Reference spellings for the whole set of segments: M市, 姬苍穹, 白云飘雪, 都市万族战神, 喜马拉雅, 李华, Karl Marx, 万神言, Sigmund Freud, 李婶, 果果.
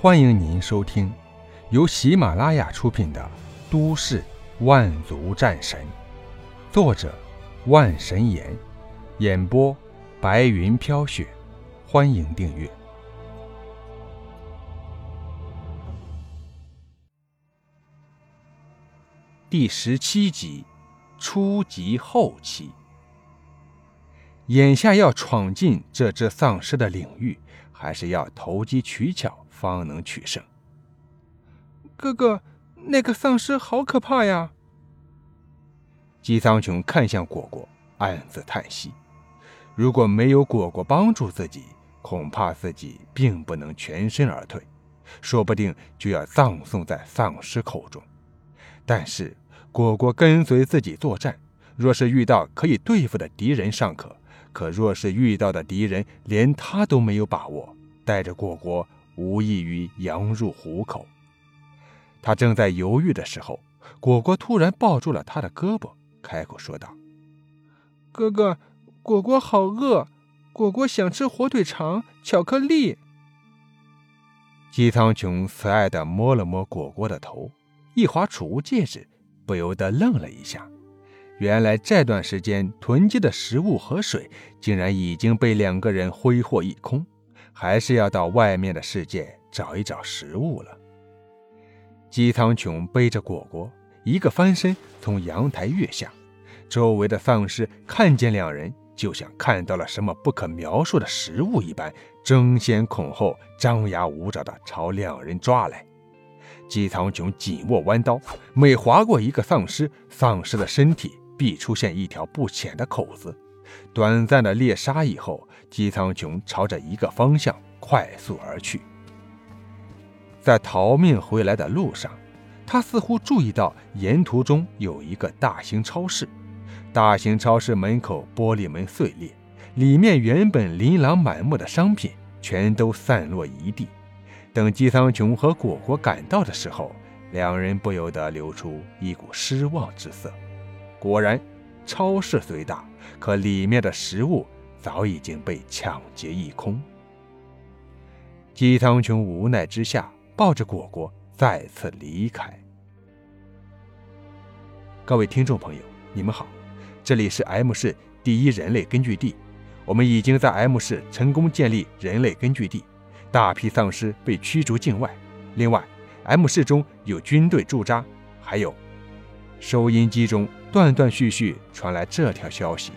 欢迎您收听由喜马拉雅出品的《都市万族战神》，作者万神言，演播白云飘雪。欢迎订阅。第17集，初级后期。眼下要闯进这只丧尸的领域，还是要投机取巧方能取胜。哥哥，那个丧尸好可怕呀！姬苍穹看向果果，暗自叹息。如果没有果果帮助自己，恐怕自己并不能全身而退，说不定就要葬送在丧尸口中。但是果果跟随自己作战，若是遇到可以对付的敌人尚可，可若是遇到的敌人连他都没有把握，带着果果无异于羊入虎口。他正在犹豫的时候，果果突然抱住了他的胳膊，开口说道：“哥哥，果果好饿，果果想吃火腿肠、巧克力。”姬苍穹慈爱地摸了摸果果的头，一划储物戒指，不由得愣了一下。原来这段时间囤积的食物和水竟然已经被两个人挥霍一空，还是要到外面的世界找一找食物了。姬苍穹背着果果，一个翻身从阳台跃下，周围的丧尸看见两人就像看到了什么不可描述的食物一般，争先恐后，张牙舞爪地朝两人抓来。姬苍穹紧握弯刀，每划过一个丧尸，丧尸的身体必出现一条不浅的口子。短暂的猎杀以后，姬苍穹朝着一个方向快速而去。在逃命回来的路上，他似乎注意到沿途中有一个大型超市，大型超市门口玻璃门碎裂，里面原本琳琅满目的商品全都散落一地。等姬苍穹和果果赶到的时候，两人不由得流出一股失望之色。果然，超市虽大，可里面的食物早已经被抢劫一空。姬苍穹无奈之下，抱着果果再次离开。各位听众朋友，你们好，这里是 M 市第一人类根据地，我们已经在 M 市成功建立人类根据地，大批丧尸被驱逐境外。另外 M 市中有军队驻扎，还有收音机中断断续续传来这条消息，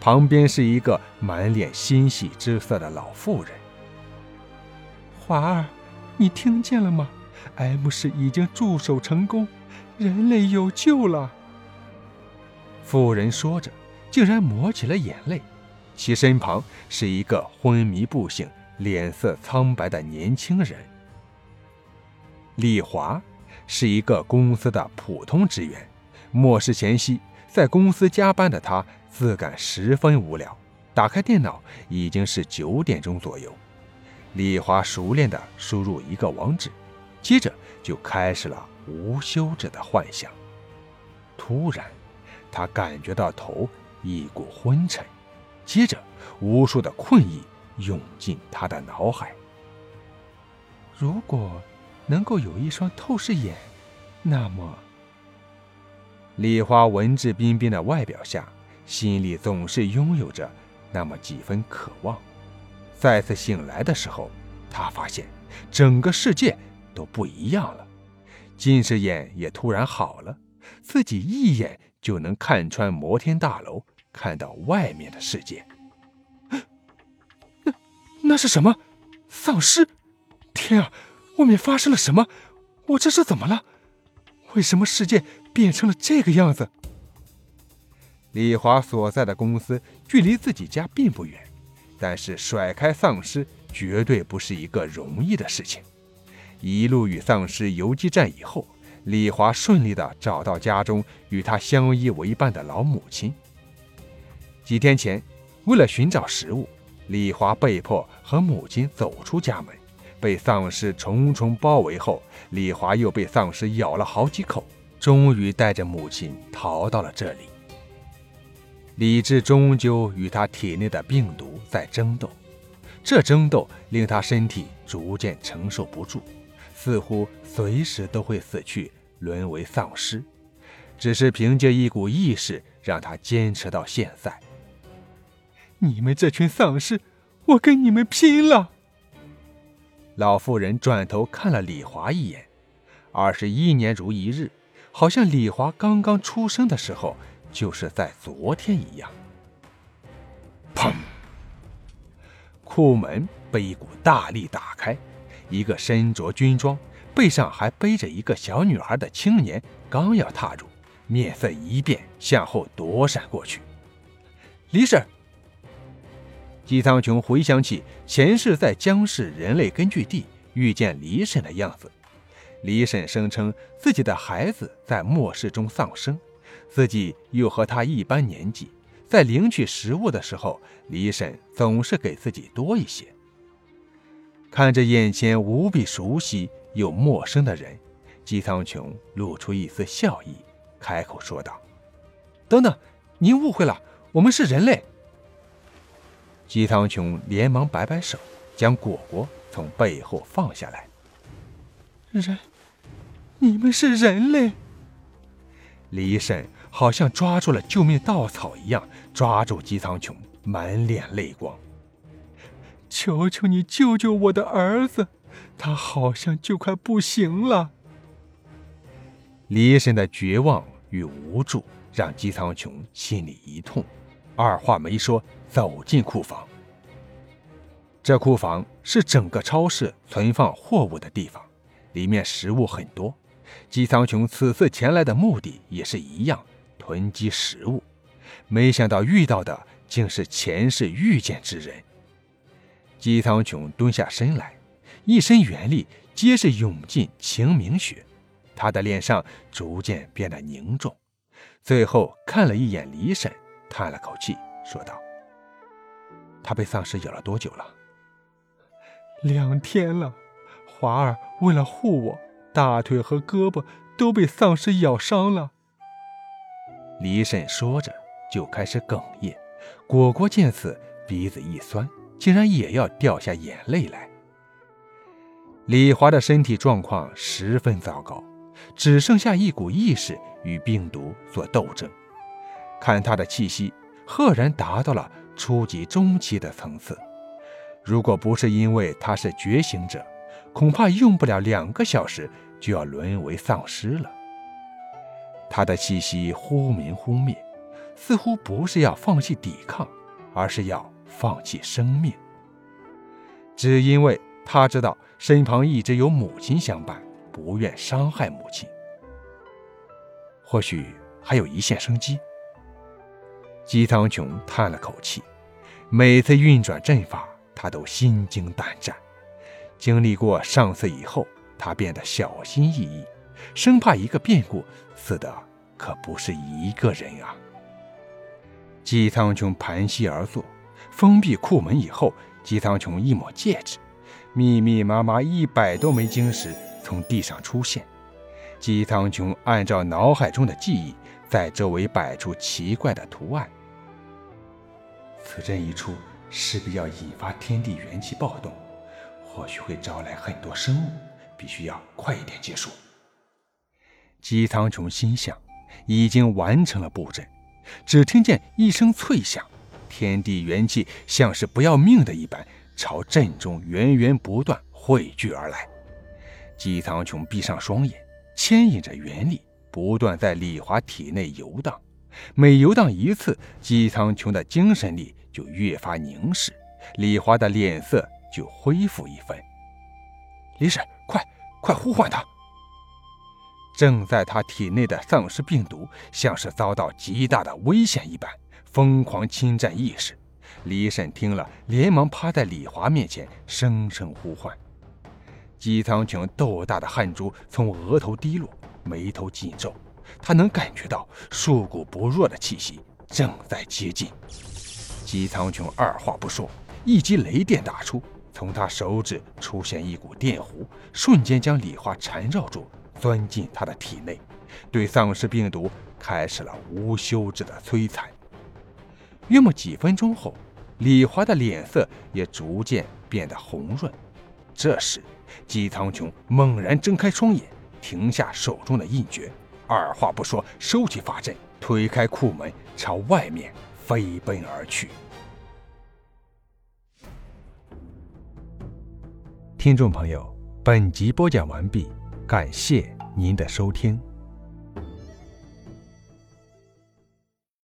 旁边是一个满脸欣喜之色的老妇人。华儿，你听见了吗？ M 市已经驻守成功，人类有救了。妇人说着竟然抹起了眼泪，其身旁是一个昏迷不醒、脸色苍白的年轻人。李华是一个公司的普通职员，末世前夕在公司加班的他自感十分无聊，打开电脑已经是9点钟左右。李华熟练地输入一个网址，接着就开始了无休止的幻想。突然他感觉到头一股昏沉，接着无数的困意涌进他的脑海。如果能够有一双透视眼，那么……李花文质彬彬的外表下，心里总是拥有着那么几分渴望。再次醒来的时候，他发现整个世界都不一样了，近视眼也突然好了，自己一眼就能看穿摩天大楼，看到外面的世界。那是什么？丧尸！天啊，外面发生了什么？我这是怎么了？为什么世界变成了这个样子？李华所在的公司距离自己家并不远，但是甩开丧尸绝对不是一个容易的事情。一路与丧尸游击战以后，李华顺利地找到家中与他相依为伴的老母亲。几天前，为了寻找食物，李华被迫和母亲走出家门，被丧尸重重包围后，李华又被丧尸咬了好几口，终于带着母亲逃到了这里。理智终究与他体内的病毒在争斗，这争斗令他身体逐渐承受不住，似乎随时都会死去，沦为丧尸，只是凭借一股意识让他坚持到现在。你们这群丧尸，我跟你们拼了！老妇人转头看了李华一眼，21年如一日，好像李华刚刚出生的时候，就是在昨天一样。砰！库门被一股大力打开，一个身着军装，背上还背着一个小女孩的青年刚要踏入，面色一变，向后躲闪过去。李婶！姬苍穹回想起前世在江市人类根据地遇见李婶的样子，李婶声称自己的孩子在末世中丧生，自己又和他一般年纪，在领取食物的时候，李婶总是给自己多一些。看着眼前无比熟悉又陌生的人，姬苍穹露出一丝笑意，开口说道：“等等，您误会了，我们是人类。”姬苍穹连忙摆摆手，将果果从背后放下来。你们是人类？李婶好像抓住了救命稻草一样，抓住姬苍穹，满脸泪光。求求你救救我的儿子，他好像就快不行了。李婶的绝望与无助让姬苍穹心里一痛，二话没说走进库房。这库房是整个超市存放货物的地方，里面食物很多。姬苍穹此次前来的目的也是一样，囤积食物。没想到遇到的竟是前世遇见之人。姬苍穹蹲下身来，一身元力皆是涌进晴明穴，他的脸上逐渐变得凝重，最后看了一眼李婶，叹了口气说道：“他被丧尸咬了多久了？”“2天了，华儿为了护我，大腿和胳膊都被丧尸咬伤了。”李婶说着就开始哽咽，果果见此鼻子一酸，竟然也要掉下眼泪来。李华的身体状况十分糟糕，只剩下一股意识与病毒做斗争。看他的气息赫然达到了初级中期的层次，如果不是因为他是觉醒者，恐怕用不了2个小时就要沦为丧尸了。他的气息忽明忽灭，似乎不是要放弃抵抗，而是要放弃生命。只因为他知道身旁一直有母亲相伴，不愿伤害母亲，或许还有一线生机。姬苍穹叹了口气，每次运转阵法，他都心惊胆战。经历过上次以后，他变得小心翼翼，生怕一个变故，死的可不是一个人啊。姬苍穹盘膝而坐，封闭库门以后，姬苍穹一抹戒指，密密麻麻100多枚晶石从地上出现。姬苍穹按照脑海中的记忆，在周围摆出奇怪的图案。此阵一出，势必要引发天地元气暴动，或许会招来很多生物，必须要快一点结束。姬苍穹心想，已经完成了布阵，只听见一声脆响，天地元气像是不要命的一般，朝阵中源源不断汇聚而来。姬苍穹闭上双眼，牵引着元力不断在李华体内游荡，每游荡一次，姬苍穹的精神力就越发凝视，李华的脸色就恢复一分。“李婶，快呼唤他！”正在他体内的丧尸病毒像是遭到极大的危险一般，疯狂侵占意识。李婶听了，连忙趴在李华面前声声呼唤。姬苍穹豆大的汗珠从额头滴落，眉头紧皱，他能感觉到数股不弱的气息正在接近。姬苍穹二话不说，一击雷电打出，从他手指出现一股电弧，瞬间将李华缠绕住，钻进他的体内，对丧尸病毒开始了无休止的摧残。约莫几分钟后，李华的脸色也逐渐变得红润，这时，姬苍穹猛然睁开双眼，停下手中的印诀，二话不说收起法阵，推开库门，朝外面飞奔而去。听众朋友，本集播讲完毕，感谢您的收听。